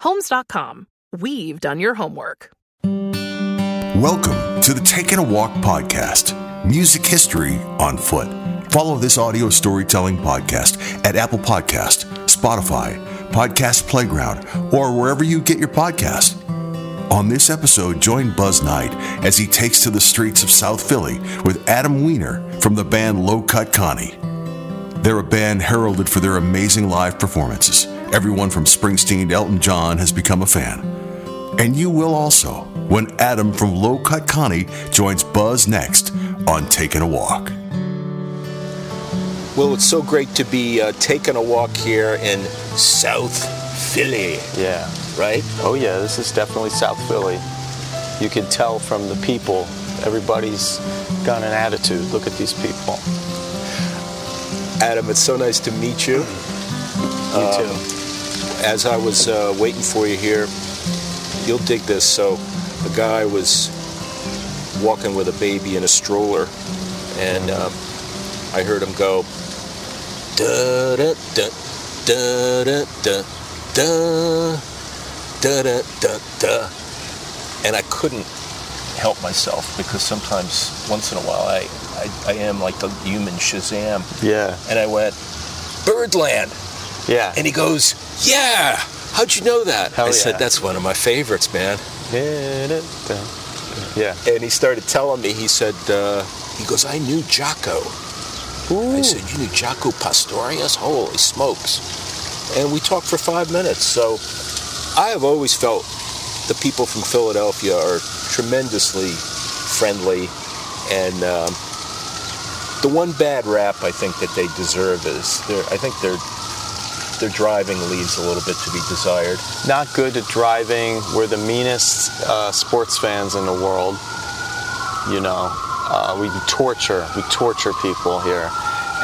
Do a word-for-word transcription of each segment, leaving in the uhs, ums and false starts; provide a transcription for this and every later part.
homes dot com. We've done your homework. Welcome to the Takin' a Walk Podcast, music history on foot. Follow this audio storytelling podcast at Apple Podcast, Spotify, Podcast Playground, or wherever you get your podcast. On this episode, join Buzz Knight as he takes to the streets of South Philly with Adam Weiner from the band Low Cut Connie. They're a band heralded for their amazing live performances. Everyone from Springsteen to Elton John has become a fan. And you will also when Adam from Low Cut Connie joins Buzz next on Taking a Walk. Well, it's so great to be uh, taking a walk here in South Philly. Yeah. Right? Oh, yeah, this is definitely South Philly. You can tell from the people, everybody's got an attitude. Look at these people. Adam, it's so nice to meet you. You too. Um, as I was uh, waiting for you here, you'll dig this. So a guy was walking with a baby in a stroller, and um, I heard him go, da da da da da da da da da da, and I couldn't help myself, because sometimes once in a while I, I, I am like the human Shazam. Yeah. And I went, Birdland. Yeah. And he goes, yeah, how'd you know that? Hell I yeah. said, that's one of my favorites, man. Yeah. And he started telling me, he said, uh, he goes, I knew Jaco. Ooh. I said, you knew Jaco Pastorius? Holy smokes. And we talked for five minutes. So I have always felt the people from Philadelphia are tremendously friendly, and um, the one bad rap I think that they deserve is I think their their driving leaves a little bit to be desired. Not good at driving. We're the meanest uh, sports fans in the world. You know, uh, we torture we torture people here.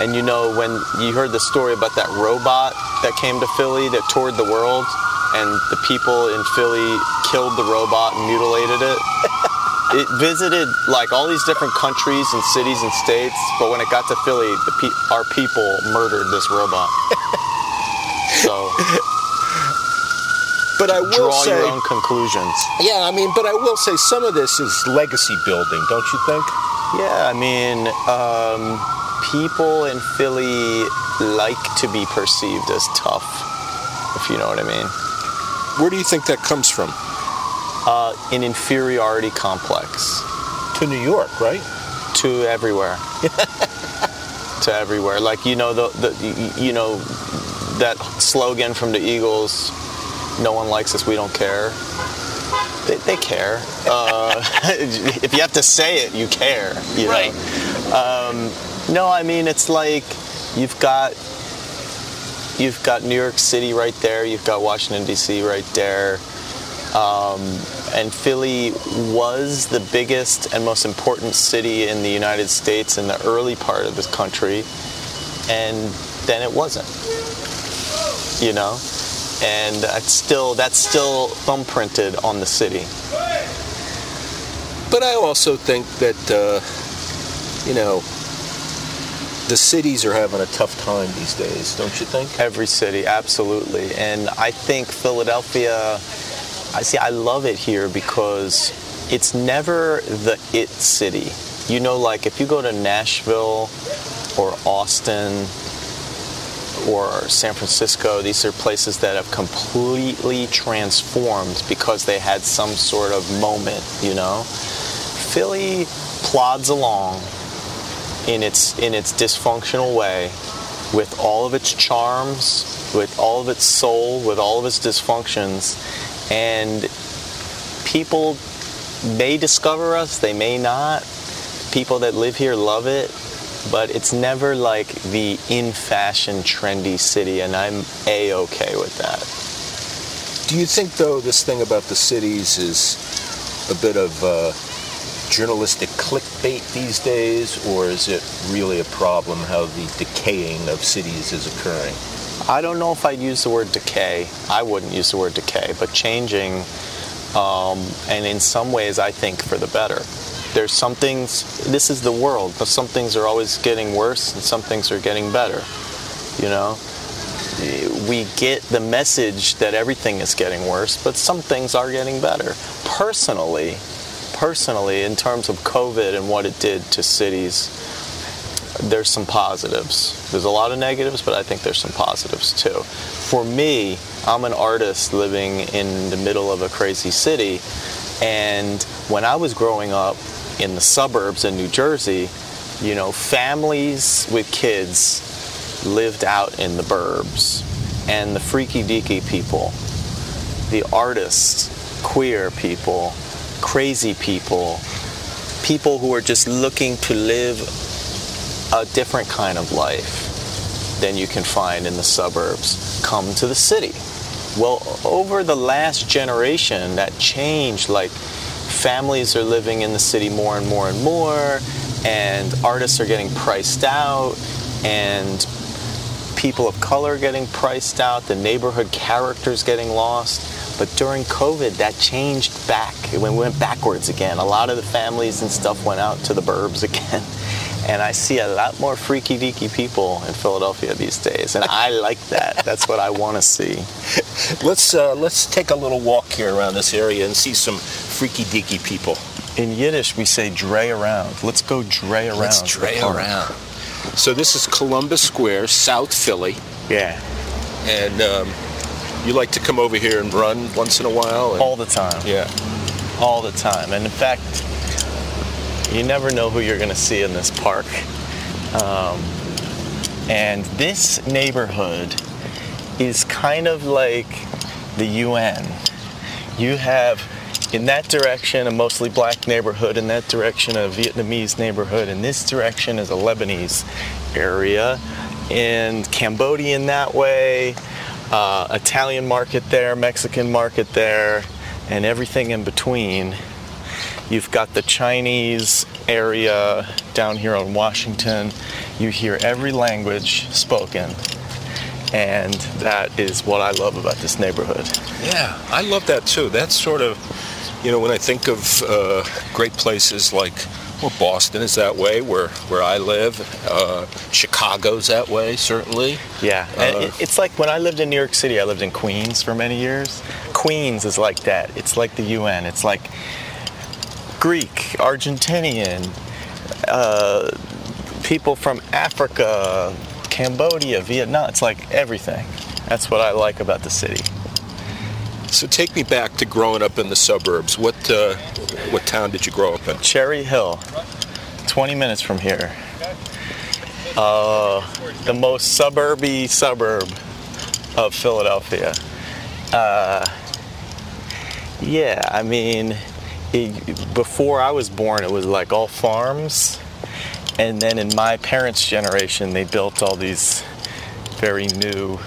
And you know, when you heard the story about that robot that came to Philly that toured the world, and the people in Philly killed the robot and mutilated it. It visited like all these different countries and cities and states, but when it got to Philly, the pe- our people murdered this robot. So, but I will draw say, your own conclusions. Yeah, I mean, but I will say some of this is legacy building, don't you think? Yeah, I mean, um, people in Philly like to be perceived as tough, if you know what I mean. Where do you think that comes from? Uh, an inferiority complex. To New York, right? To everywhere. To everywhere. Like, you know, the, the you know that slogan from the Eagles, no one likes us, we don't care. They, they care. Uh, if you have to say it, you care. You know? Right. Um, no, I mean, it's like you've got you've got New York City right there. You've got Washington, D C right there. Um, and Philly was the biggest and most important city in the United States in the early part of this country. And then it wasn't, you know? And that's still, that's still thumbprinted on the city. But I also think that, uh, you know, the cities are having a tough time these days, don't you think? Every city, absolutely. And I think Philadelphia, I see, I love it here because it's never the it city. You know, like if you go to Nashville or Austin or San Francisco, these are places that have completely transformed because they had some sort of moment, you know. Philly plods along in its in its dysfunctional way with all of its charms, with all of its soul, with all of its dysfunctions, and people may discover us, they may not. People that live here love it. But it's never like the in-fashion, trendy city, and I'm A-okay with that. Do you think, though, this thing about the cities is a bit of uh, journalistic clickbait these days, or is it really a problem how the decaying of cities is occurring? I don't know if I'd use the word decay. I wouldn't use the word decay, but changing, um, and in some ways, I think, for the better. There's some things, this is the world, but some things are always getting worse and some things are getting better, you know? We get the message that everything is getting worse, but some things are getting better. Personally, personally, in terms of COVID and what it did to cities, there's some positives. There's a lot of negatives, but I think there's some positives too. For me, I'm an artist living in the middle of a crazy city, and when I was growing up, in the suburbs in New Jersey, you know, families with kids lived out in the burbs. And the freaky deaky people, the artists, queer people, crazy people, people who are just looking to live a different kind of life than you can find in the suburbs, come to the city. Well, over the last generation, that changed, like, families are living in the city more and more and more, and artists are getting priced out, and people of color are getting priced out, the neighborhood character's getting lost. But during COVID, that changed back. It went backwards again. A lot of the families and stuff went out to the burbs again. And I see a lot more freaky-deaky people in Philadelphia these days, and I like that. That's what I want to see. Let's uh, let's take a little walk here around this area and see some freaky-deaky people. In Yiddish, we say dray around. Let's go dray around. Let's dray around. So this is Columbus Square, South Philly. Yeah. And um, you like to come over here and run once in a while? And... all the time. Yeah. All the time. And in fact, you never know who you're going to see in this park. Um, and this neighborhood is kind of like the U N. You have, in that direction, a mostly black neighborhood, in that direction, a Vietnamese neighborhood, in this direction is a Lebanese area, and Cambodian that way, uh, Italian market there, Mexican market there, and everything in between. You've got the Chinese area down here on Washington. You hear every language spoken. And that is what I love about this neighborhood. Yeah, I love that too. That's sort of, you know, when I think of uh, great places like, well, Boston is that way, where, where I live. Uh, Chicago's that way, certainly. Yeah, and uh, it's like when I lived in New York City, I lived in Queens for many years. Queens is like that. It's like the U N. It's like Greek, Argentinian, uh, people from Africa, Cambodia, Vietnam. It's like everything. That's what I like about the city. So take me back to growing up in the suburbs. What uh, what town did you grow up in? Cherry Hill, twenty minutes from here. Uh, the most suburby suburb of Philadelphia. Uh, yeah, I mean, it, before I was born, it was like all farms. And then in my parents' generation, they built all these very new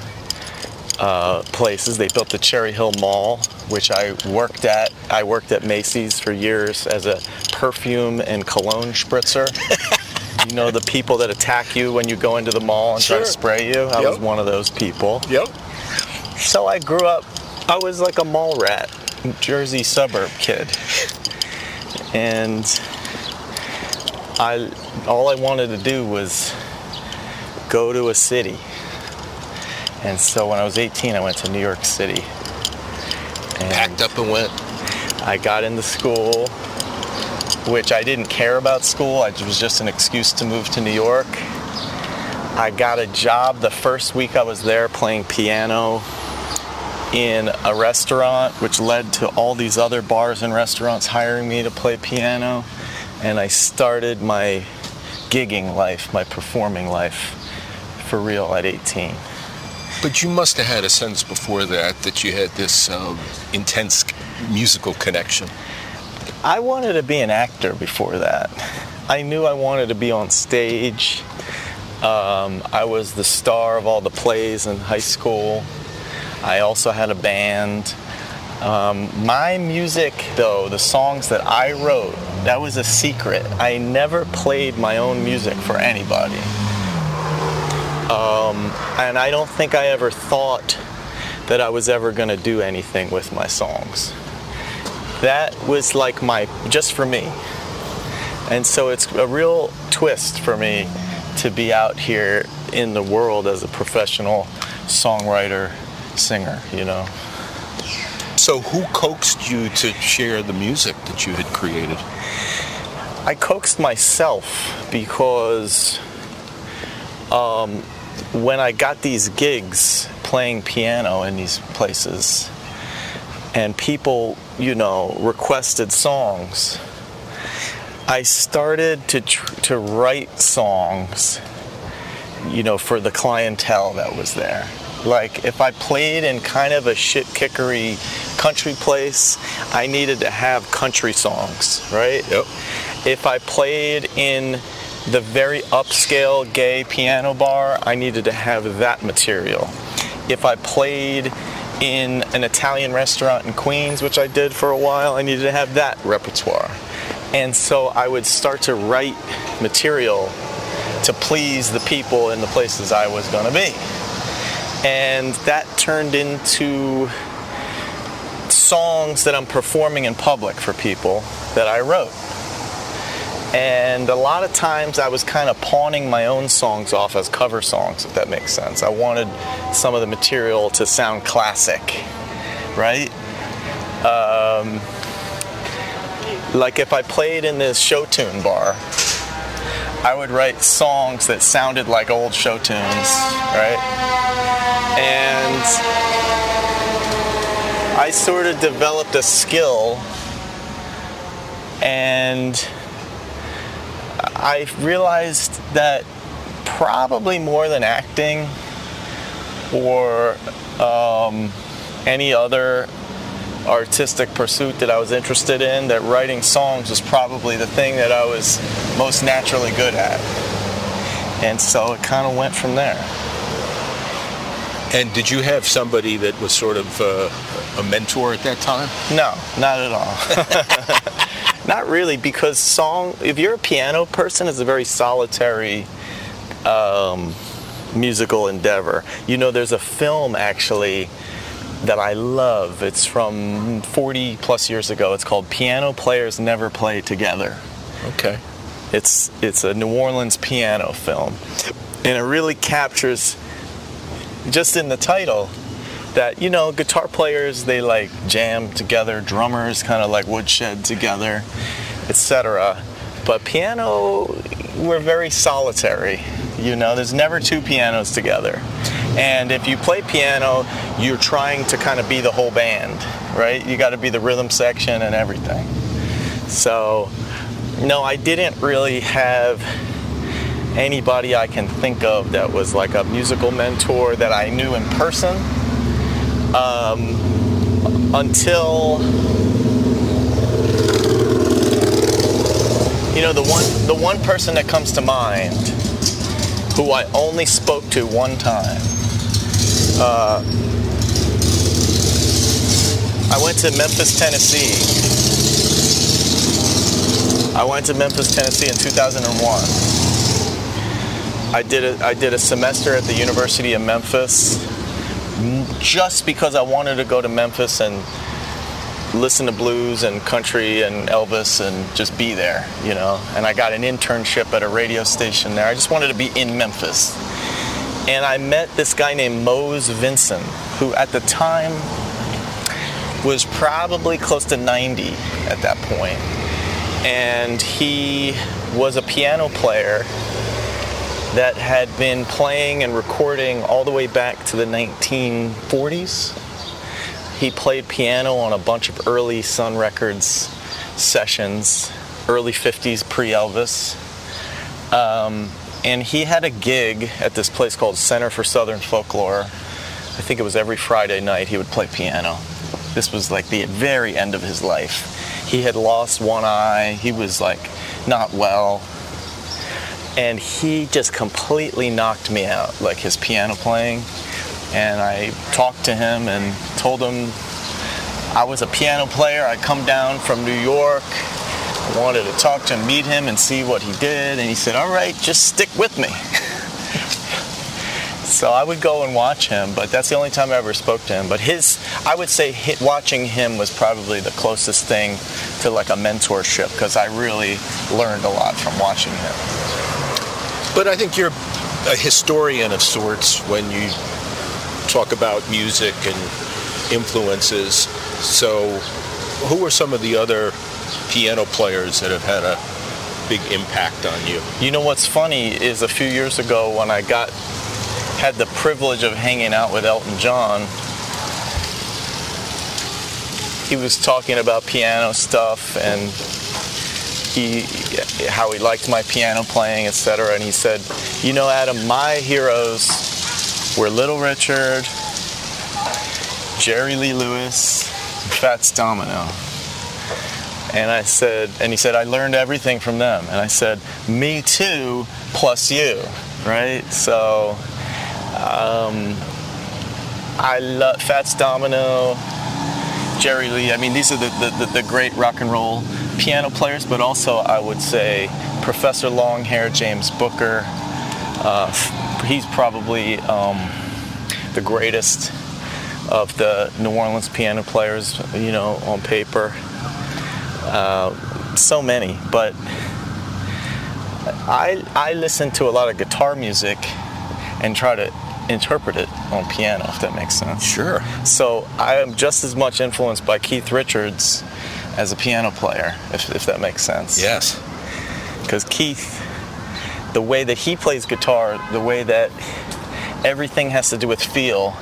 uh, places. They built the Cherry Hill Mall, which I worked at. I worked at Macy's for years as a perfume and cologne spritzer. You know, the people that attack you when you go into the mall and sure. try to spray you? I yep. was one of those people. Yep. So I grew up, I was like a mall rat, Jersey suburb kid. And I, all I wanted to do was go to a city. And so when I was eighteen, I went to New York City. And packed up and went. I got into school, which I didn't care about school. It was just an excuse to move to New York. I got a job the first week I was there playing piano in a restaurant, which led to all these other bars and restaurants hiring me to play piano. And I started my gigging life, my performing life, for real at eighteen. But you must have had a sense before that that you had this um, intense musical connection. I wanted to be an actor before that. I knew I wanted to be on stage. Um, I was the star of all the plays in high school. I also had a band. Um, my music, though, the songs that I wrote, that was a secret. I never played my own music for anybody. Um, and I don't think I ever thought that I was ever going to do anything with my songs. That was like my, just for me. And so it's a real twist for me to be out here in the world as a professional songwriter, singer, you know. So who coaxed you to share the music that you had created? I coaxed myself because um, when I got these gigs playing piano in these places, and people, you know, requested songs, I started to tr- to write songs, you know, for the clientele that was there. Like, if I played in kind of a shit-kickery country place, I needed to have country songs, right? Yep. If I played in the very upscale gay piano bar, I needed to have that material. If I played in an Italian restaurant in Queens, which I did for a while, I needed to have that repertoire. And so I would start to write material to please the people in the places I was going to be. And that turned into songs that I'm performing in public for people that I wrote. And a lot of times I was kind of pawning my own songs off as cover songs, if that makes sense. I wanted some of the material to sound classic, right? Um, like if I played in this show tune bar, I would write songs that sounded like old show tunes, right? And I sort of developed a skill, and I realized that probably more than acting or um, any other artistic pursuit that I was interested in, that writing songs was probably the thing that I was most naturally good at. And so it kind of went from there. And did you have somebody that was sort of uh, a mentor at that time? No, not at all. Not really, because song, if you're a piano person, it's a very solitary um, musical endeavor. You know, there's a film, actually, that I love. It's from forty-plus years ago. It's called Piano Players Never Play Together. Okay. It's it's a New Orleans piano film. And it really captures, just in the title, that, you know, guitar players, they like jam together, drummers kind of like woodshed together, et cetera. But piano, we're very solitary, you know, there's never two pianos together. And if you play piano, you're trying to kind of be the whole band, right? You got to be the rhythm section and everything. So, no, I didn't really have anybody I can think of that was like a musical mentor that I knew in person. um, until, you know, the one the one person that comes to mind who I only spoke to one time. Uh, I went to Memphis, Tennessee. I went to Memphis, Tennessee in two thousand one. I did a, I did a semester at the University of Memphis just because I wanted to go to Memphis and listen to blues and country and Elvis and just be there, you know. And I got an internship at a radio station there. I just wanted to be in Memphis. And I met this guy named Mose Vinson, who at the time was probably close to ninety at that point. And he was a piano player that had been playing and recording all the way back to the nineteen forties. He played piano on a bunch of early Sun Records sessions, early fifties, pre-Elvis. Um, And he had a gig at this place called Center for Southern Folklore. I think it was every Friday night he would play piano. This was like the very end of his life. He had lost one eye. He was like not well. And he just completely knocked me out, like his piano playing. And I talked to him and told him I was a piano player. I'd come down from New York. I wanted to talk to him, meet him, and see what he did. And he said, all right, just stick with me. So I would go and watch him, but that's the only time I ever spoke to him. But his, I would say his, watching him was probably the closest thing to like a mentorship, because I really learned a lot from watching him. But I think you're a historian of sorts when you talk about music and influences. So who are some of the other piano players that have had a big impact on you? You know what's funny is a few years ago when I got had the privilege of hanging out with Elton John, he was talking about piano stuff and he how he liked my piano playing, et cetera. And he said, you know, Adam, my heroes were Little Richard, Jerry Lee Lewis, and Fats Domino. And I said, and he said, I learned everything from them. And I said, me too, plus you, right? So, um, I love Fats Domino, Jerry Lee. I mean, these are the, the, the, the great rock and roll piano players, but also I would say Professor Longhair, James Booker. Uh, he's probably um, the greatest of the New Orleans piano players, you know, on paper. Uh, so many, but I I listen to a lot of guitar music and try to interpret it on piano, if that makes sense. Sure. So I am just as much influenced by Keith Richards as a piano player, if, if that makes sense. Yes. Because Keith, the way that he plays guitar, the way that everything has to do with feel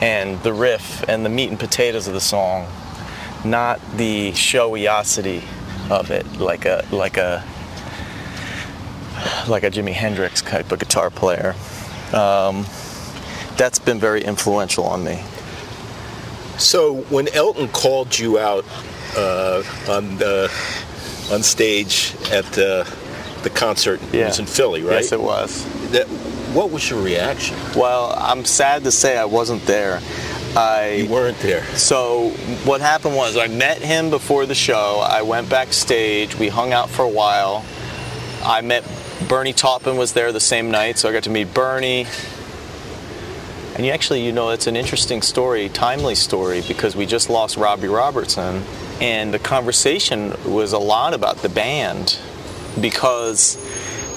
and the riff and the meat and potatoes of the song, not the showiosity of it, like a like a like a Jimi Hendrix type of guitar player. Um, that's been very influential on me. So when Elton called you out uh, on the, on stage at the the concert, yeah. It was in Philly, right? Yes, it was. That, what was your reaction? Well, I'm sad to say I wasn't there. I, you weren't there. So what happened was I met him before the show. I went backstage. We hung out for a while. I met Bernie Taupin was there the same night, so I got to meet Bernie. And you actually, you know, it's an interesting story, timely story, because we just lost Robbie Robertson. And the conversation was a lot about the band, because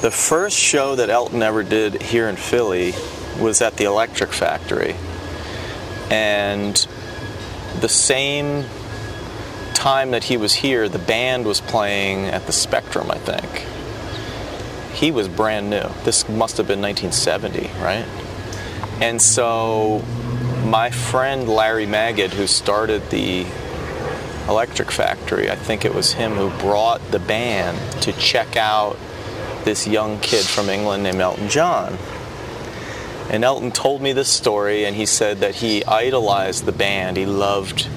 the first show that Elton ever did here in Philly was at the Electric Factory. And the same time that he was here, the band was playing at the Spectrum, I think. He was brand new. This must have been nineteen seventy, right? And so my friend Larry Magid, who started the Electric Factory, I think it was him who brought the band to check out this young kid from England named Elton John. And Elton told me this story, and he said that he idolized the band. He loved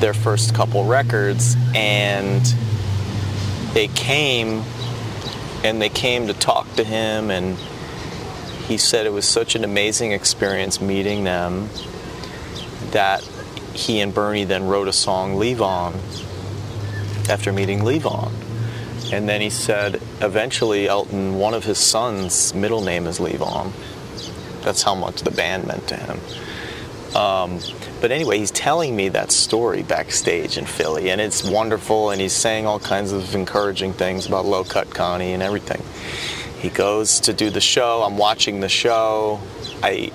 their first couple records, and they came, and they came to talk to him, and he said it was such an amazing experience meeting them that he and Bernie then wrote a song, Levon, after meeting Levon. And then he said, eventually, Elton, one of his sons' middle name is Levon. That's how much the band meant to him. Um, but anyway, he's telling me that story backstage in Philly, and it's wonderful, and he's saying all kinds of encouraging things about Low Cut Connie and everything. He goes to do the show. I'm watching the show. I,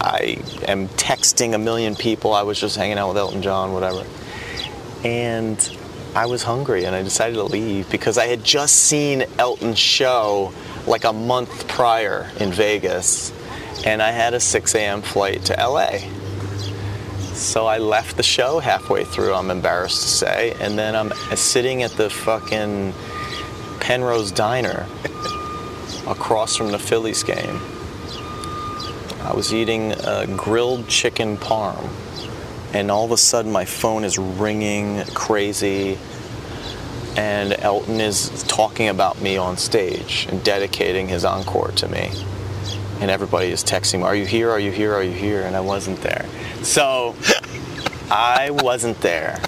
I am texting a million people. I was just hanging out with Elton John, whatever. And I was hungry, and I decided to leave because I had just seen Elton's show like a month prior in Vegas, and I had a six a.m. flight to L A. So I left the show halfway through, I'm embarrassed to say, and then I'm sitting at the fucking Penrose Diner across from the Phillies game. I was eating a grilled chicken parm. And all of a sudden, my phone is ringing crazy, and Elton is talking about me on stage and dedicating his encore to me. And everybody is texting me, are you here, are you here, are you here? And I wasn't there. So, I wasn't there.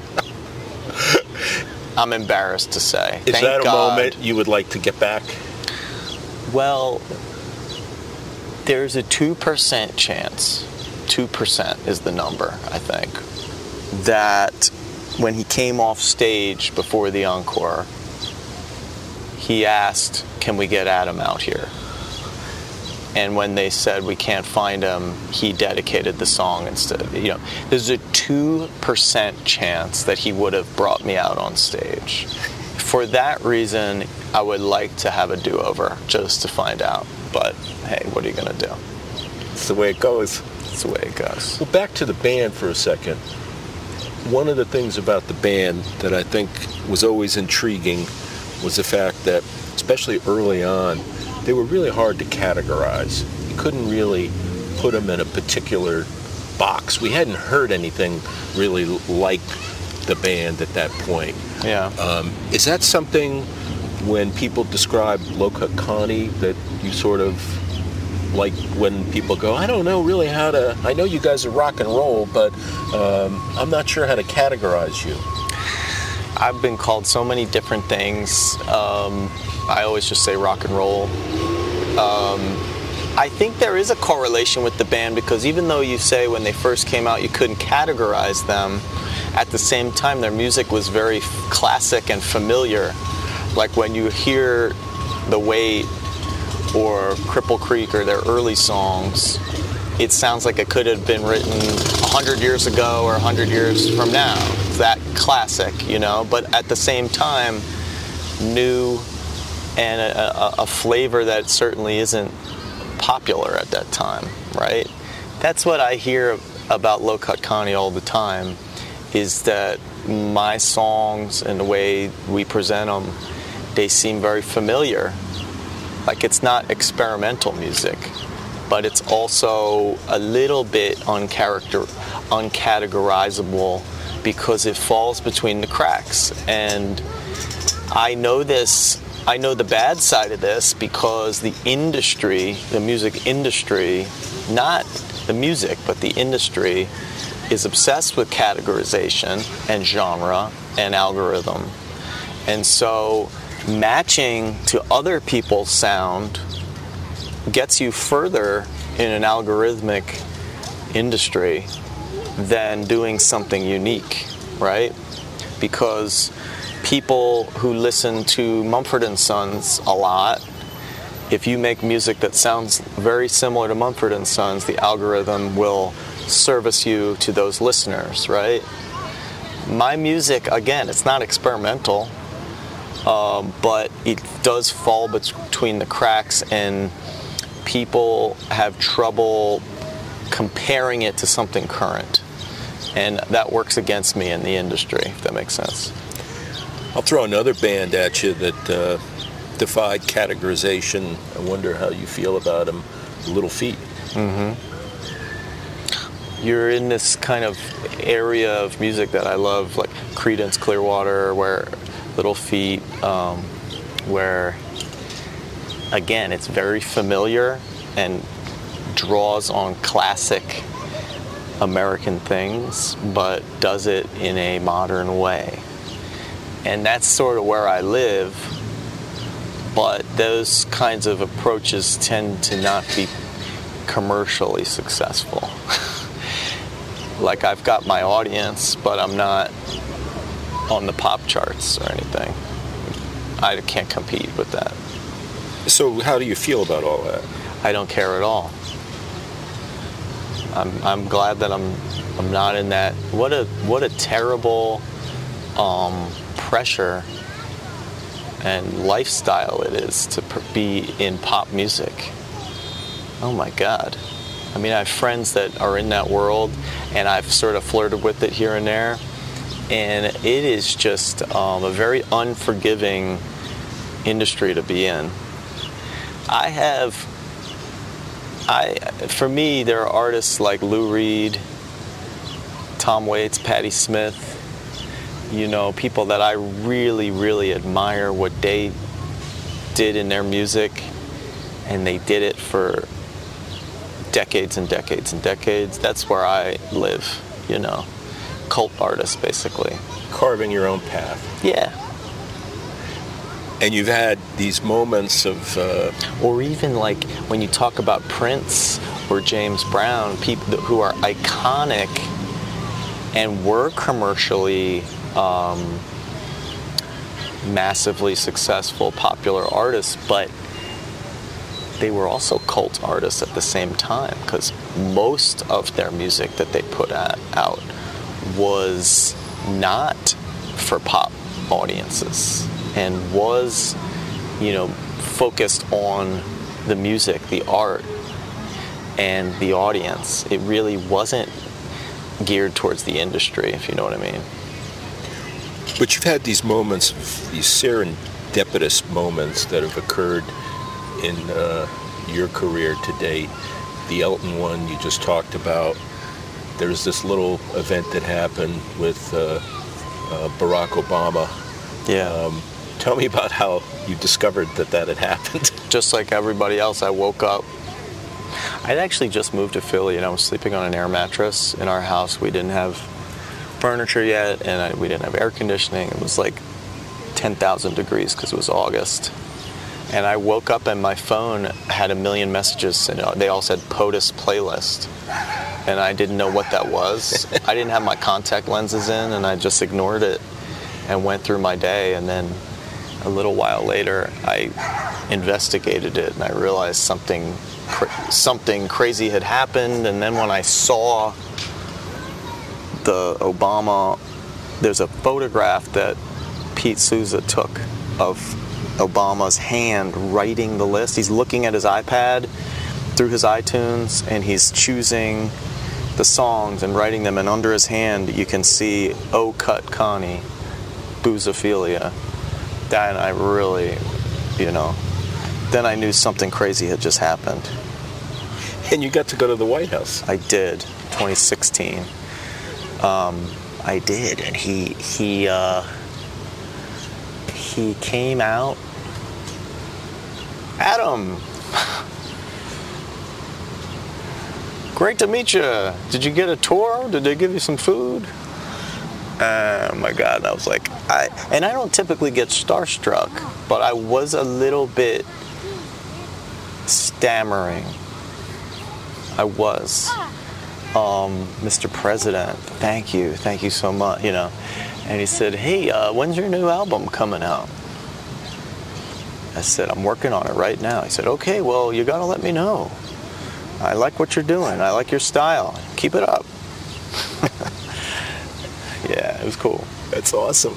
I'm embarrassed to say. Is Thank that a God. moment you would like to get back? Well, there's a two percent chance. two percent is the number, I think, that when he came off stage before the encore, he asked, can we get Adam out here? And when they said we can't find him, he dedicated the song instead. You know, there's a two percent chance that he would have brought me out on stage. For that reason, I would like to have a do-over just to find out. But, hey, what are you going to do? It's the way it goes. The way it goes. Well, back to the band for a second. One of the things about the band that I think was always intriguing was the fact that, especially early on, they were really hard to categorize. You couldn't really put them in a particular box. We hadn't heard anything really like the band at that point. Yeah. Um, is that something when people describe Low Cut Connie that you sort of like when people go, I don't know really how to, I know you guys are rock and roll, but um, I'm not sure how to categorize you? I've been called so many different things. Um, I always just say rock and roll. Um, I think there is a correlation with the band because even though you say when they first came out you couldn't categorize them, at the same time their music was very classic and familiar. Like when you hear The Weight or Cripple Creek or their early songs, it sounds like it could have been written one hundred years ago or one hundred years from now. It's that classic, you know, but at the same time, new and a, a, a flavor that certainly isn't popular at that time, right? That's what I hear about Low Cut Connie all the time, is that my songs and the way we present them, they seem very familiar. Like, it's not experimental music, but it's also a little bit uncharacter, uncategorizable because it falls between the cracks. And I know this, I know the bad side of this because the industry, the music industry, not the music, but the industry is obsessed with categorization and genre and algorithm. And so matching to other people's sound gets you further in an algorithmic industry than doing something unique, right? Because people who listen to Mumford and Sons a lot, if you make music that sounds very similar to Mumford and Sons, the algorithm will service you to those listeners, right? My music, again, it's not experimental. Um, but it does fall between the cracks, and people have trouble comparing it to something current. And that works against me in the industry, if that makes sense. I'll throw another band at you that uh, defied categorization. I wonder how you feel about them. Little Feat. Mm-hmm. You're in this kind of area of music that I love, like Creedence Clearwater, where Little Feat, um, where, again, it's very familiar and draws on classic American things, but does it in a modern way. And that's sort of where I live, but those kinds of approaches tend to not be commercially successful. Like, I've got my audience, but I'm not on the pop charts or anything. I can't compete with that. So how do you feel about all that? I don't care at all. I'm I'm glad that I'm I'm not in that. What a what a terrible um, pressure and lifestyle it is to be in pop music. Oh my God. I mean, I have friends that are in that world, and I've sort of flirted with it here and there, and it is just um, a very unforgiving industry to be in. I have, I for me, there are artists like Lou Reed, Tom Waits, Patti Smith, you know, people that I really, really admire what they did in their music, and they did it for decades and decades and decades. That's where I live, you know, cult artists, basically. Carving your own path. Yeah. And you've had these moments of... Uh... Or even like when you talk about Prince or James Brown, people who are iconic and were commercially um, massively successful, popular artists, but they were also cult artists at the same time, because most of their music that they put out was not for pop audiences, and was, you know, focused on the music, the art, and the audience. It really wasn't geared towards the industry, if you know what I mean. But you've had these moments, these serendipitous moments that have occurred in uh, your career to date. The Elton one you just talked about. There's this little event that happened with uh, uh, Barack Obama. Yeah. Um, Tell me about how you discovered that that had happened. Just like everybody else, I woke up. I'd actually just moved to Philly, and I was sleeping on an air mattress in our house. We didn't have furniture yet, and I, we didn't have air conditioning. It was like ten thousand degrees because it was August. And I woke up, and my phone had a million messages, and they all said POTUS playlist. And I didn't know what that was. I didn't have my contact lenses in, and I just ignored it and went through my day, and then a little while later, I investigated it, and I realized something cra- something crazy had happened. And then when I saw the Obama, there's a photograph that Pete Souza took of Obama's hand writing the list. He's looking at his iPad through his iTunes, and he's choosing the songs and writing them, and under his hand, you can see "Low Cut Connie," "Boozophilia." That, and I really, you know, then I knew something crazy had just happened. And you got to go to the White House. I did, twenty sixteen. Um, I did, and he he uh, he came out. Adam, great to meet you. Did you get a tour? Did they give you some food? Oh my God, I was like, I, and I don't typically get starstruck, but I was a little bit stammering. I was. Um, Mister President, thank you, thank you so much, you know. And he said, hey, uh, when's your new album coming out? I said, I'm working on it right now. He said, okay, well, you gotta let me know. I like what you're doing, I like your style, keep it up. Yeah, it was cool. That's awesome.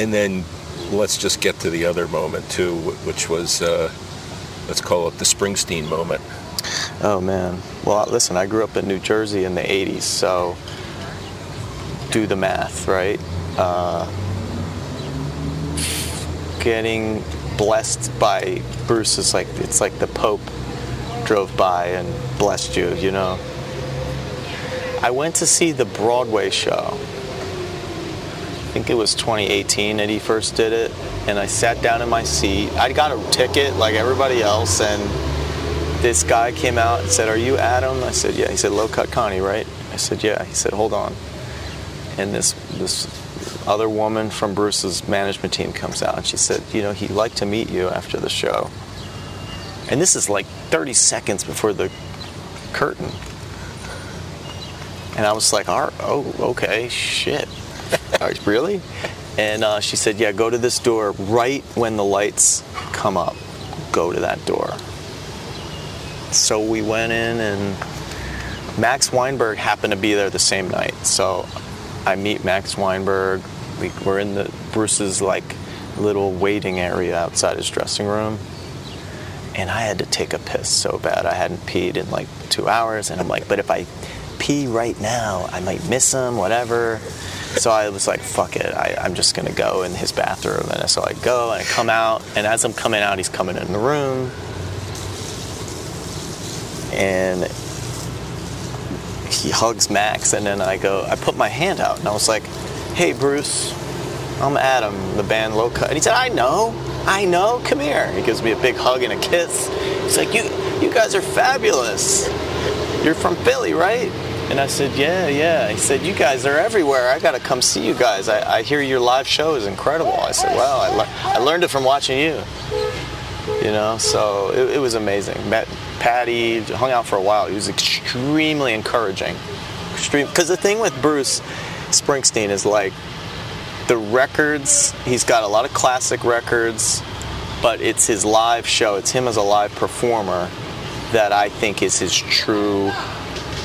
And then let's just get to the other moment, too, which was, uh, let's call it the Springsteen moment. Oh, man. Well, listen, I grew up in New Jersey in the eighties, so do the math, right? Uh, getting blessed by Bruce is like, it's like the Pope drove by and blessed you, you know. I went to see the Broadway show. I think it was twenty eighteen that he first did it, and I sat down in my seat. I got a ticket like everybody else, and this guy came out and said, "Are you Adam?" I said, "Yeah." He said, "Low Cut Connie, right?" I said, "Yeah." He said, "Hold on." And this this other woman from Bruce's management team comes out, and she said, "You know, he'd like to meet you after the show." And this is like thirty seconds before the curtain. And I was like, "Oh, okay, shit." Really? And uh, she said, "Yeah, go to this door right when the lights come up. Go to that door." So we went in, and Max Weinberg happened to be there the same night. So I meet Max Weinberg. We, we're in the Bruce's like little waiting area outside his dressing room, and I had to take a piss so bad. I hadn't peed in like two hours, and I'm like, "But if I pee right now, I might miss him, whatever." So I was like, fuck it, I, I'm just going to go in his bathroom. And so I go, and I come out, and as I'm coming out, he's coming in the room. And he hugs Max, and then I go, I put my hand out, and I was like, "Hey, Bruce, I'm Adam, the band Low Cut." And he said, "I know, I know, come here." He gives me a big hug and a kiss. He's like, you, you guys are fabulous. You're from Philly, right?" And I said, "Yeah, yeah." He said, "You guys are everywhere. I got to come see you guys. I, I hear your live show is incredible." I said, "Well, I, le- I learned it from watching you." You know, so it, it was amazing. Met Patty, hung out for a while. He was extremely encouraging. Extreme, because the thing with Bruce Springsteen is like the records, he's got a lot of classic records, but it's his live show. It's him as a live performer that I think is his true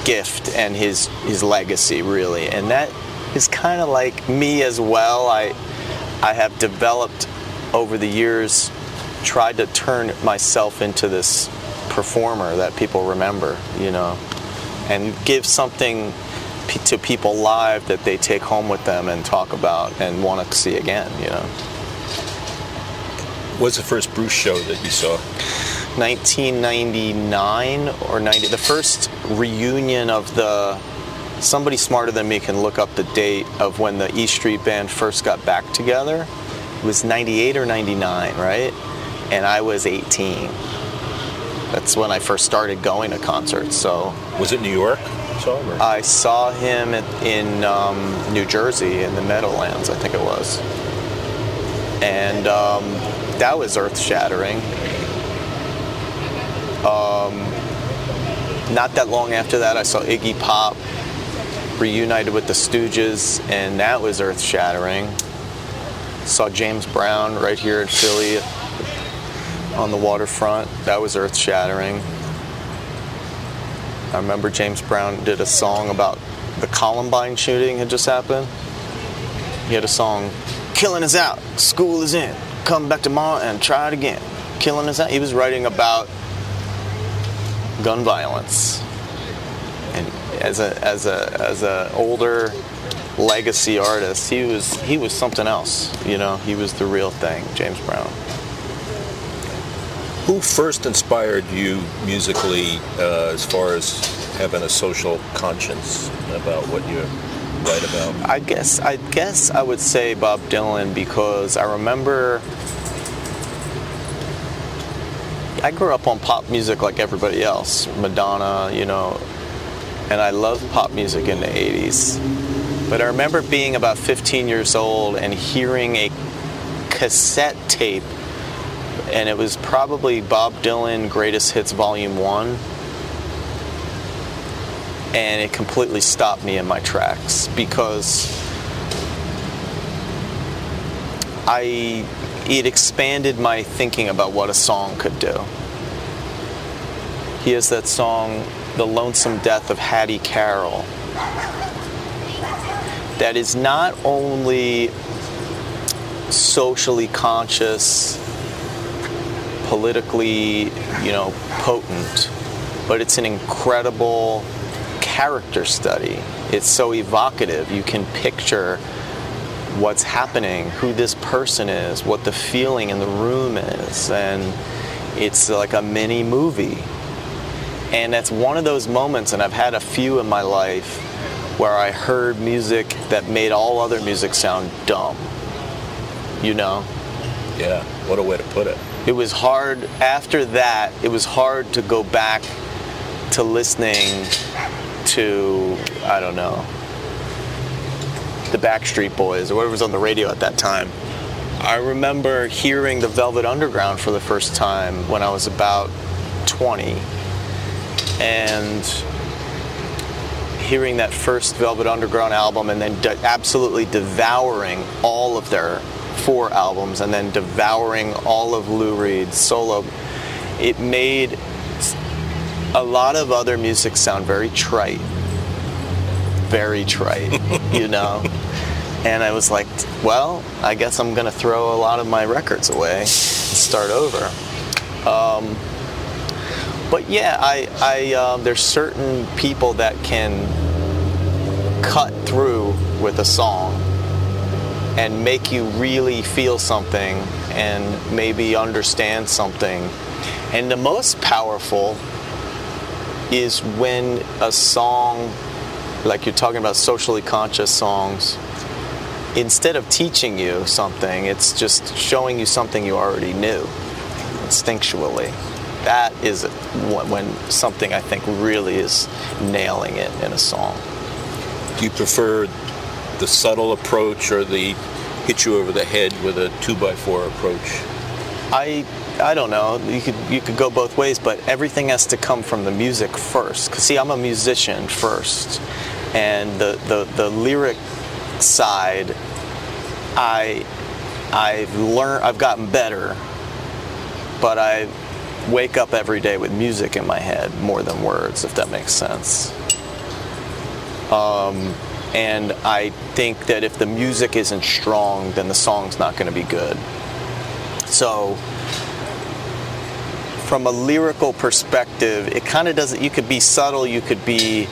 gift and his his legacy, really. And that is kind of like me as well. I I have developed over the years, tried to turn myself into this performer that people remember, you know, and give something p- to people live that they take home with them and talk about and want to see again, you know. What's the first Bruce show that you saw? nineteen ninety-nine or ninety, the first reunion of the, somebody smarter than me can look up the date of when the E Street Band first got back together. It was ninety-eight or ninety-nine, right? And I was eighteen. That's when I first started going to concerts, so. Was it New York? I saw him at, in um, New Jersey in the Meadowlands, I think it was. And um, that was earth-shattering. Um, not that long after that, I saw Iggy Pop reunited with the Stooges, and that was earth-shattering. Saw James Brown right here in Philly on the waterfront. That was earth-shattering. I remember James Brown did a song about the Columbine shooting had just happened. He had a song, "Killing is out, school is in, come back tomorrow and try it again. Killing is out." He was writing about gun violence, and as a as a as a older legacy artist, he was he was something else. You know, he was the real thing, James Brown. Who first inspired you musically, uh, as far as having a social conscience about what you write about? I guess I guess I would say Bob Dylan, because I remember. I grew up on pop music like everybody else, Madonna, you know, and I loved pop music in the eighties. But I remember being about fifteen years old and hearing a cassette tape, and it was probably Bob Dylan Greatest Hits Volume one, and it completely stopped me in my tracks, because I... it expanded my thinking about what a song could do. He has that song, The Lonesome Death of Hattie Carroll, that is not only socially conscious, politically, you know, potent, but it's an incredible character study. It's so evocative. You can picture what's happening, who this person is, what the feeling in the room is, and it's like a mini movie. And that's one of those moments, and I've had a few in my life, where I heard music that made all other music sound dumb. You know? Yeah, what a way to put it. It was hard, after that, it was hard to go back to listening to, I don't know, the Backstreet Boys or whatever was on the radio at that time. I remember hearing the Velvet Underground for the first time when I was about twenty, and hearing that first Velvet Underground album and then de- absolutely devouring all of their four albums and then devouring all of Lou Reed's solo. It made a lot of other music sound very trite, very trite, you know? And I was like, well, I guess I'm gonna throw a lot of my records away and start over. Um, but yeah, I, I uh, there's certain people that can cut through with a song and make you really feel something and maybe understand something. And the most powerful is when a song, like you're talking about socially conscious songs, instead of teaching you something, it's just showing you something you already knew instinctually. That is when something I think really is nailing it in a song. Do you prefer the subtle approach or the hit you over the head with a two by four approach? I I don't know. You could you could go both ways, but everything has to come from the music first. 'Cause see, I'm a musician first, and the the, the lyric side, I I've learned, I've gotten better, but I wake up every day with music in my head more than words, if that makes sense. Um, and I think that if the music isn't strong, then the song's not going to be good. So, from a lyrical perspective, it kind of doesn't, you could be subtle, you could be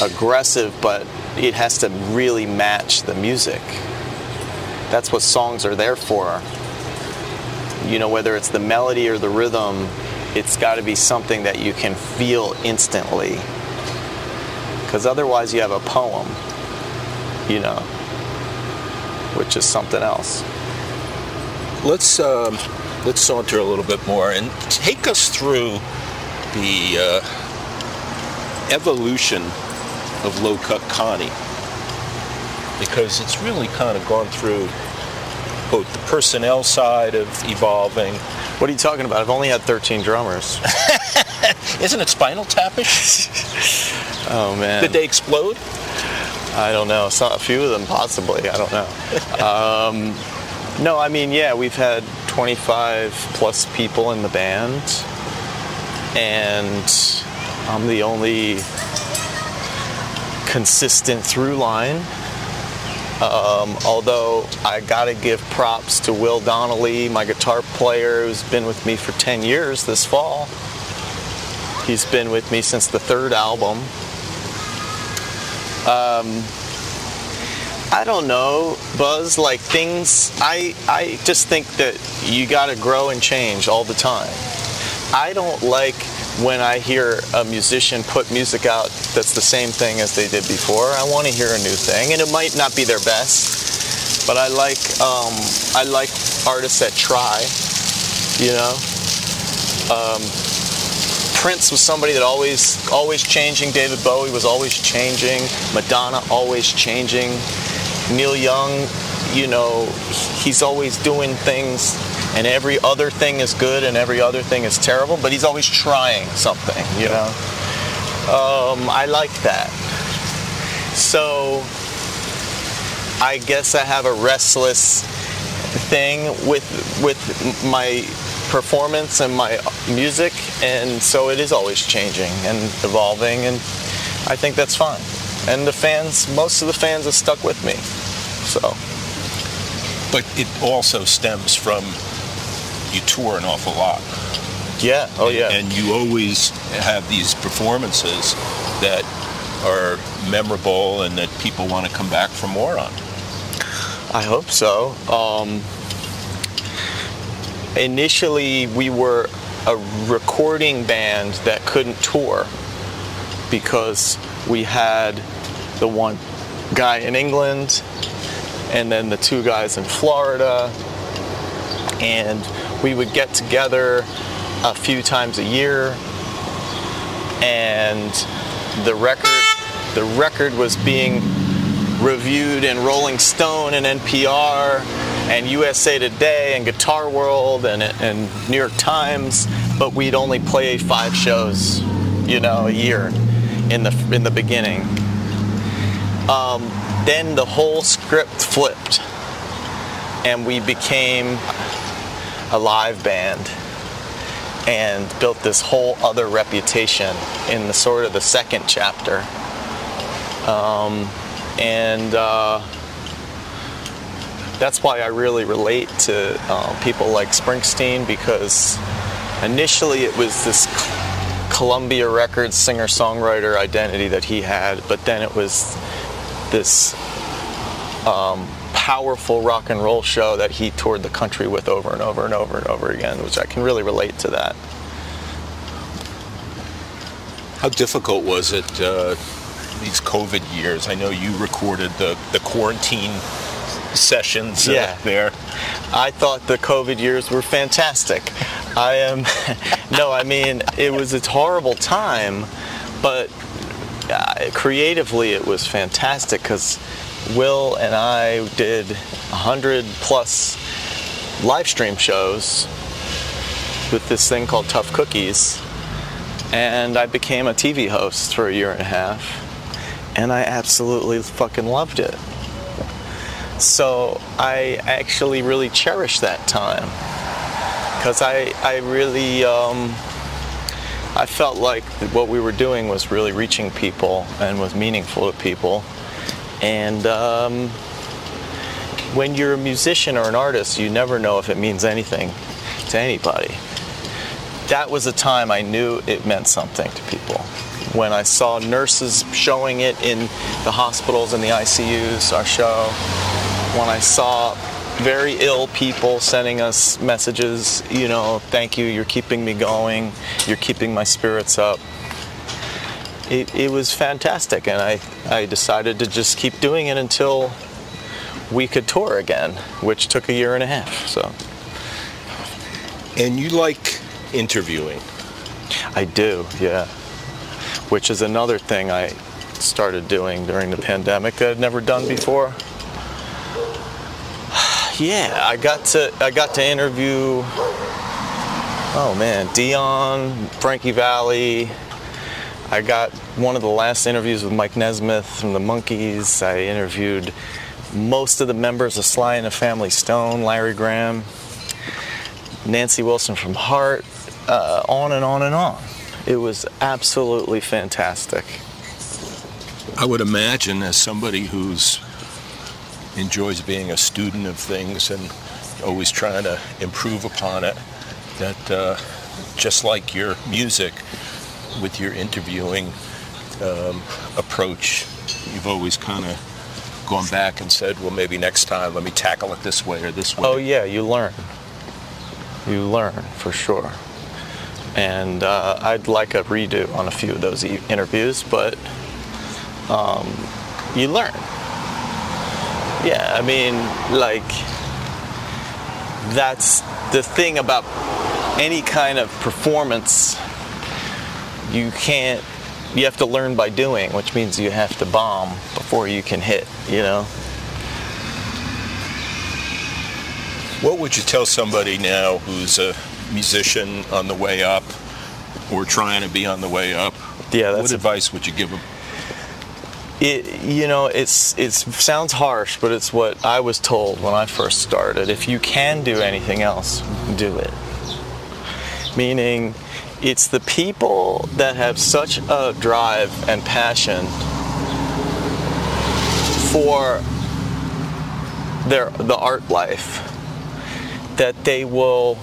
aggressive, but it has to really match the music. That's what songs are there for. You know, whether it's the melody or the rhythm, it's got to be something that you can feel instantly. Because otherwise you have a poem, you know, which is something else. Let's um, let's saunter a little bit more and take us through the uh, evolution of Low Cut Connie, because it's really kind of gone through both the personnel side of evolving. What are you talking about? I've only had thirteen drummers. Isn't it Spinal Tapish? Oh, man. Did they explode? I don't know. Some, a few of them, possibly. I don't know. um, no, I mean, yeah, we've had twenty-five plus people in the band, and I'm the only consistent through line. Um, although I gotta give props to Will Donnelly, my guitar player, who's been with me for ten years this fall. He's been with me since the third album. Um, I don't know, Buzz, like things, I, I just think that you gotta grow and change all the time. I don't like when I hear a musician put music out that's the same thing as they did before. I want to hear a new thing, and it might not be their best, but I like um, I like artists that try, you know. Um, Prince was somebody that always always changing. David Bowie was always changing. Madonna always changing. Neil Young, you know, he's always doing things. And every other thing is good and every other thing is terrible, but he's always trying something, you know? Um, I like that. So I guess I have a restless thing with with my performance and my music, and so it is always changing and evolving, and I think that's fine. And the fans, most of the fans have stuck with me, so. But it also stems from... you tour an awful lot. Yeah, oh yeah. And, and you always have these performances that are memorable and that people want to come back for more on. I hope so. Um, initially, we were a recording band that couldn't tour because we had the one guy in England and then the two guys in Florida, and we would get together a few times a year, and the record the record was being reviewed in Rolling Stone and N P R and U S A Today and Guitar World and, and New York Times, but we'd only play five shows, you know, a year in the in the beginning. Um, then the whole script flipped, and we became a live band and built this whole other reputation in the sort of the second chapter. Um, and uh, that's why I really relate to uh, people like Springsteen, because initially it was this Columbia Records singer-songwriter identity that he had, but then it was this um, powerful rock and roll show that he toured the country with over and over and over and over again, which I can really relate to that. How difficult was it uh, these COVID years? I know you recorded the, the quarantine sessions uh, yeah. there. I thought the COVID years were fantastic. I am, no, I mean, it was a horrible time, but Uh, creatively it was fantastic, because Will and I did one hundred plus live stream shows with this thing called Tough Cookies, and I became a T V host for a year and a half, and I absolutely fucking loved it. So I actually really cherish that time, because I, I really um, I felt like what we were doing was really reaching people and was meaningful to people. And um, when you're a musician or an artist, you never know if it means anything to anybody. That was a time I knew it meant something to people. When I saw nurses showing it in the hospitals and the I C Us, our show, when I saw very ill people sending us messages, you know, thank you, you're keeping me going, you're keeping my spirits up. It, it was fantastic, and I, I decided to just keep doing it until we could tour again, which took a year and a half, so. And you like interviewing? I do, yeah. Which is another thing I started doing during the pandemic that I'd never done before. Yeah, I got to I got to interview, oh man, Dion, Frankie Valli. I got one of the last interviews with Mike Nesmith from the Monkees. I interviewed most of the members of Sly and the Family Stone, Larry Graham, Nancy Wilson from Heart, uh, on and on and on. It was absolutely fantastic. I would imagine, as somebody who's enjoys being a student of things and always trying to improve upon it, that uh, just like your music, with your interviewing um, approach, you've always kind of gone back and said, well, maybe next time let me tackle it this way or this way. Oh yeah, you learn. You learn, for sure. And uh, I'd like a redo on a few of those e- interviews, but um, you learn. Yeah, I mean, like, that's the thing about any kind of performance. You can't, you have to learn by doing, which means you have to bomb before you can hit, you know? What would you tell somebody now who's a musician on the way up or trying to be on the way up? Yeah, that's what advice would you give them? It, you know, it's it sounds harsh, but it's what I was told when I first started. If you can do anything else, do it. Meaning, it's the people that have such a drive and passion for their the art life that they will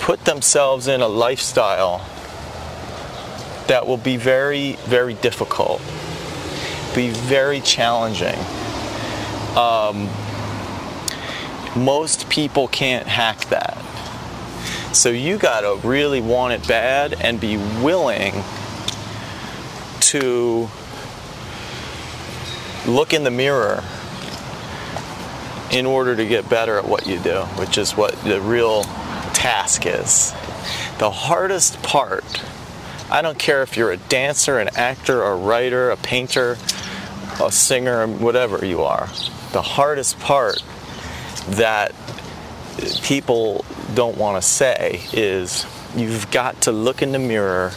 put themselves in a lifestyle that will be very, very difficult, be very challenging. Um, most people can't hack that. So you gotta really want it bad and be willing to look in the mirror in order to get better at what you do, which is what the real task is. The hardest part, I don't care if you're a dancer, an actor, a writer, a painter, a singer, whatever you are, the hardest part that people don't want to say is you've got to look in the mirror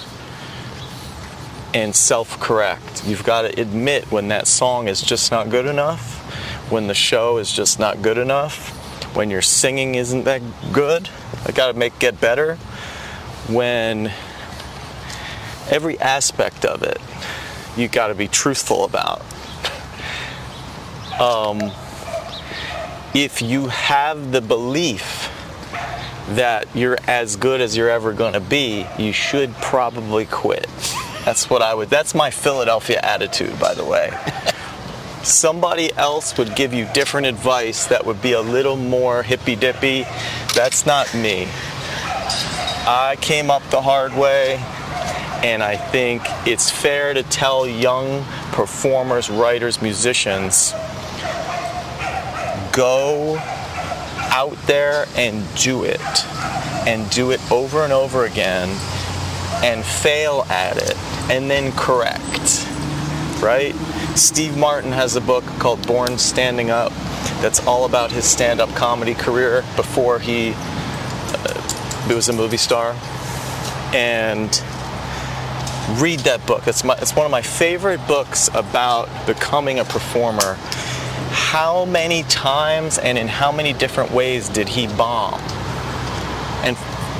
and self-correct. You've got to admit when that song is just not good enough, when the show is just not good enough, when your singing isn't that good. I got to make get better. When every aspect of it, you got to be truthful about. Um, if you have the belief that you're as good as you're ever going to be, you should probably quit. That's what I would, that's my Philadelphia attitude, by the way. Somebody else would give you different advice that would be a little more hippy-dippy. That's not me. I came up the hard way, and I think it's fair to tell young performers, writers, musicians, go out there and do it. And do it over and over again, and fail at it, and then correct, right? Steve Martin has a book called Born Standing Up that's all about his stand-up comedy career before he uh, was a movie star. And read that book. It's, my, it's one of my favorite books about becoming a performer. How many times and in how many different ways did he bomb? And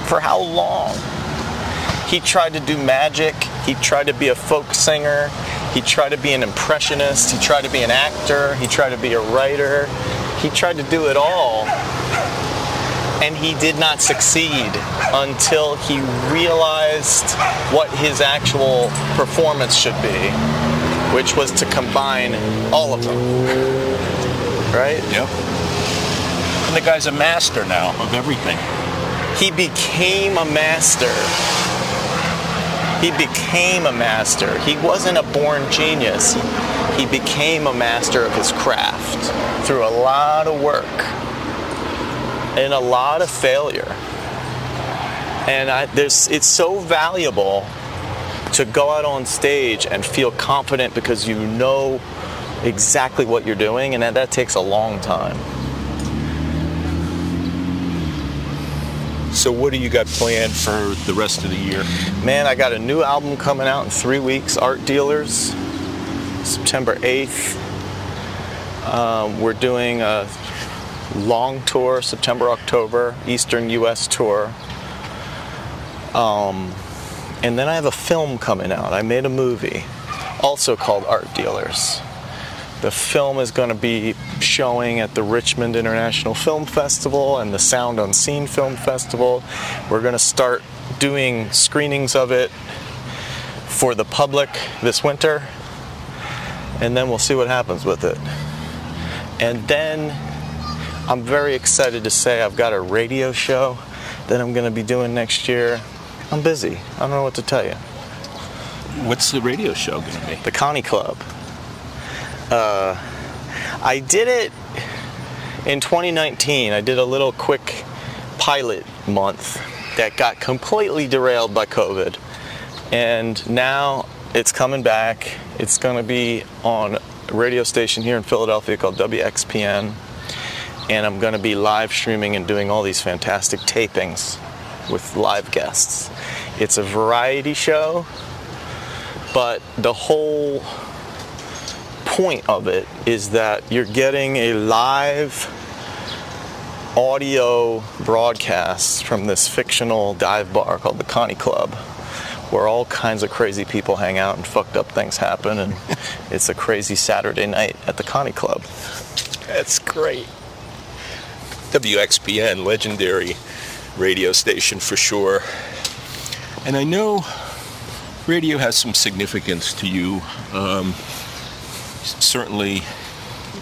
for how long? He tried to do magic, he tried to be a folk singer, he tried to be an impressionist, he tried to be an actor, he tried to be a writer, he tried to do it all, and he did not succeed until he realized what his actual performance should be, which was to combine all of them, right? Yep. And the guy's a master now of everything. He became a master. He became a master. He wasn't a born genius. He became a master of his craft through a lot of work and a lot of failure. And I, there's, it's so valuable to go out on stage and feel confident because you know exactly what you're doing, and that, that takes a long time. So what do you got planned for the rest of the year? Man, I got a new album coming out in three weeks, Art Dealers, September eighth. Um, we're doing a long tour, September, October, Eastern U S tour. Um, and then I have a film coming out. I made a movie, also called Art Dealers. The film is going to be showing at the Richmond International Film Festival and the Sound Unseen Film Festival. We're going to start doing screenings of it for the public this winter, and then we'll see what happens with it. And then I'm very excited to say I've got a radio show that I'm going to be doing next year. I'm busy. I don't know what to tell you. What's the radio show going to be? The Connie Club. Uh, I did it in twenty nineteen. I did a little quick pilot month that got completely derailed by COVID. And now it's coming back. It's going to be on a radio station here in Philadelphia called W X P N. And I'm going to be live streaming and doing all these fantastic tapings with live guests. It's a variety show, but the whole point of it is that you're getting a live audio broadcast from this fictional dive bar called the Connie Club, where all kinds of crazy people hang out and fucked up things happen, and it's a crazy Saturday night at the Connie Club. That's great. W X P N, legendary radio station for sure. And I know radio has some significance to you. Um, Certainly,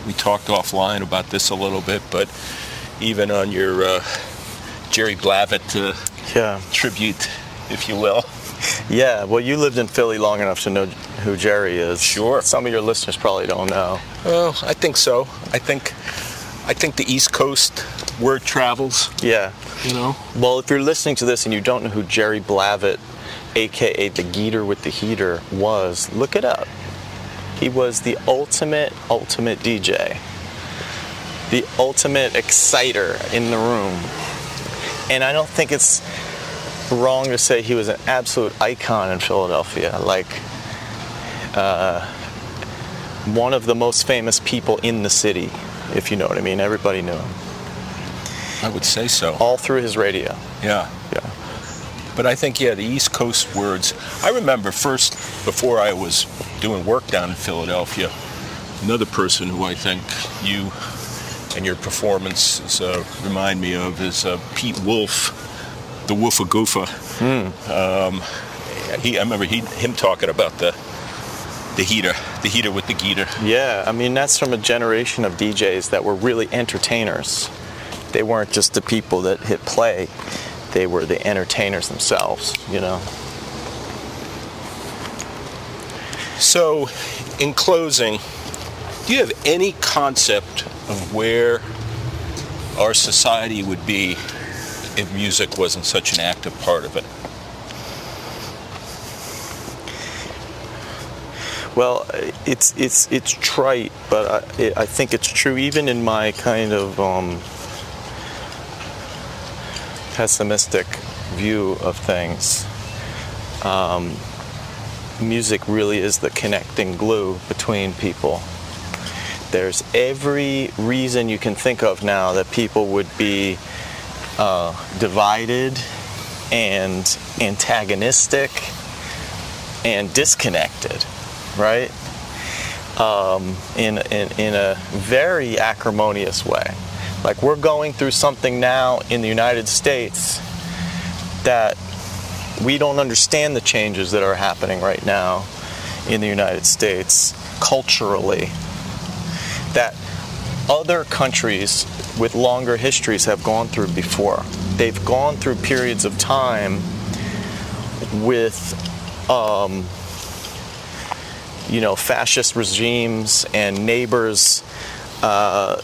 we talked offline about this a little bit, but even on your uh, Jerry Blavitt uh, yeah. tribute, if you will. Yeah, well, you lived in Philly long enough to know who Jerry is. Sure. Some of your listeners probably don't know. Well, I think so. I think I think the East Coast word travels. Yeah. You know? Well, if you're listening to this and you don't know who Jerry Blavitt, a k a the Geeter with the Heater, was, look it up. He was the ultimate, ultimate D J. The ultimate exciter in the room. And I don't think it's wrong to say he was an absolute icon in Philadelphia. Like, uh, one of the most famous people in the city, if you know what I mean. Everybody knew him. I would say so. All through his radio. Yeah. Yeah. But I think, yeah, the East Coast words. I remember first, before I was doing work down in Philadelphia, another person who I think you and your performances uh, remind me of is uh, Pete Wolf, the Wolf of Goofa. Mm. Um, he, I remember he, him talking about the the heater, the heater with the geeter. Yeah, I mean, that's from a generation of D Js that were really entertainers. They weren't just the people that hit play. They were the entertainers themselves, you know. So, in closing, do you have any concept of where our society would be if music wasn't such an active part of it? Well, it's it's it's trite, but I, it, I think it's true even in my kind of um, pessimistic view of things. Um, music really is the connecting glue between people. There's every reason you can think of now that people would be uh, divided and antagonistic and disconnected, right? Um, in, in, in a very acrimonious way. Like, we're going through something now in the United States that we don't understand the changes that are happening right now in the United States culturally, that other countries with longer histories have gone through before. They've gone through periods of time with, um, you know, fascist regimes and neighbors, uh,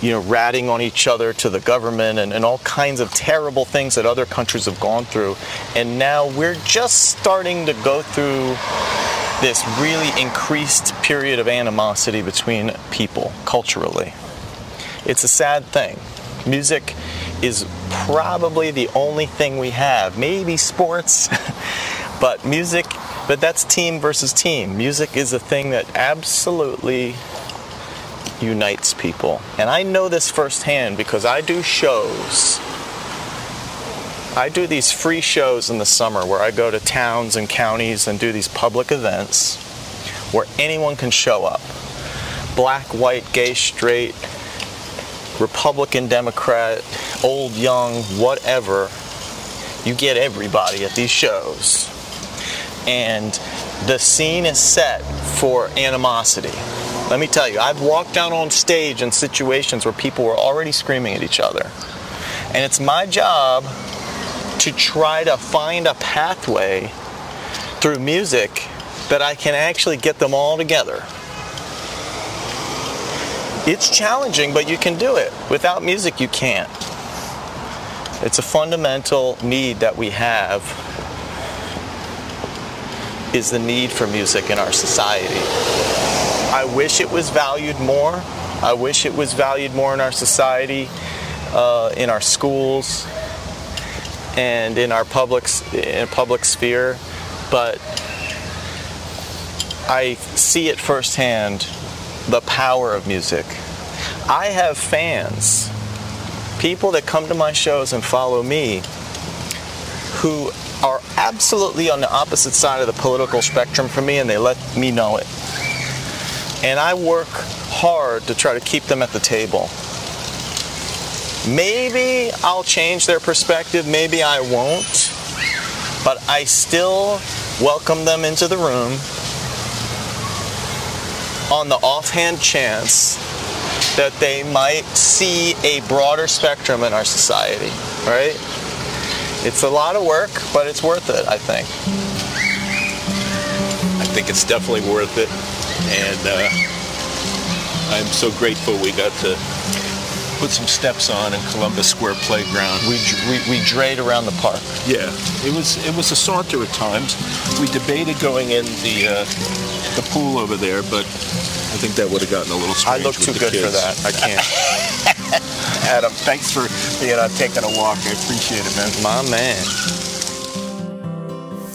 you know, ratting on each other to the government and, and all kinds of terrible things that other countries have gone through. And now we're just starting to go through this really increased period of animosity between people culturally. It's a sad thing. Music is probably the only thing we have. Maybe sports, but music, but that's team versus team. Music is a thing that absolutely unites people. And I know this firsthand because I do shows. I do these free shows in the summer where I go to towns and counties and do these public events where anyone can show up. Black, white, gay, straight, Republican, Democrat, old, young, whatever. You get everybody at these shows. And the scene is set for animosity. Let me tell you, I've walked down on stage in situations where people were already screaming at each other. And it's my job to try to find a pathway through music that I can actually get them all together. It's challenging, but you can do it. Without music, you can't. It's a fundamental need that we have, is the need for music in our society. I wish it was valued more. I wish it was valued more in our society, uh, in our schools, and in our public in public sphere. But I see it firsthand, the power of music. I have fans, people that come to my shows and follow me, who are absolutely on the opposite side of the political spectrum from me, and they let me know it. And I work hard to try to keep them at the table. Maybe I'll change their perspective, maybe I won't, but I still welcome them into the room on the offhand chance that they might see a broader spectrum in our society, right? It's a lot of work, but it's worth it, I think. I think it's definitely worth it, and uh, I'm so grateful we got to put some steps on in Columbus Square Playground. We, we we drayed around the park. Yeah, it was it was a saunter at times. We debated going in the uh, the pool over there, but I think that would have gotten a little strange. I look too good kids. for that. I can't. Adam, thanks for being on Taking a Walk. I appreciate it, man. My man.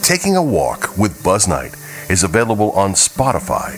Taking a Walk with Buzz Knight is available on Spotify,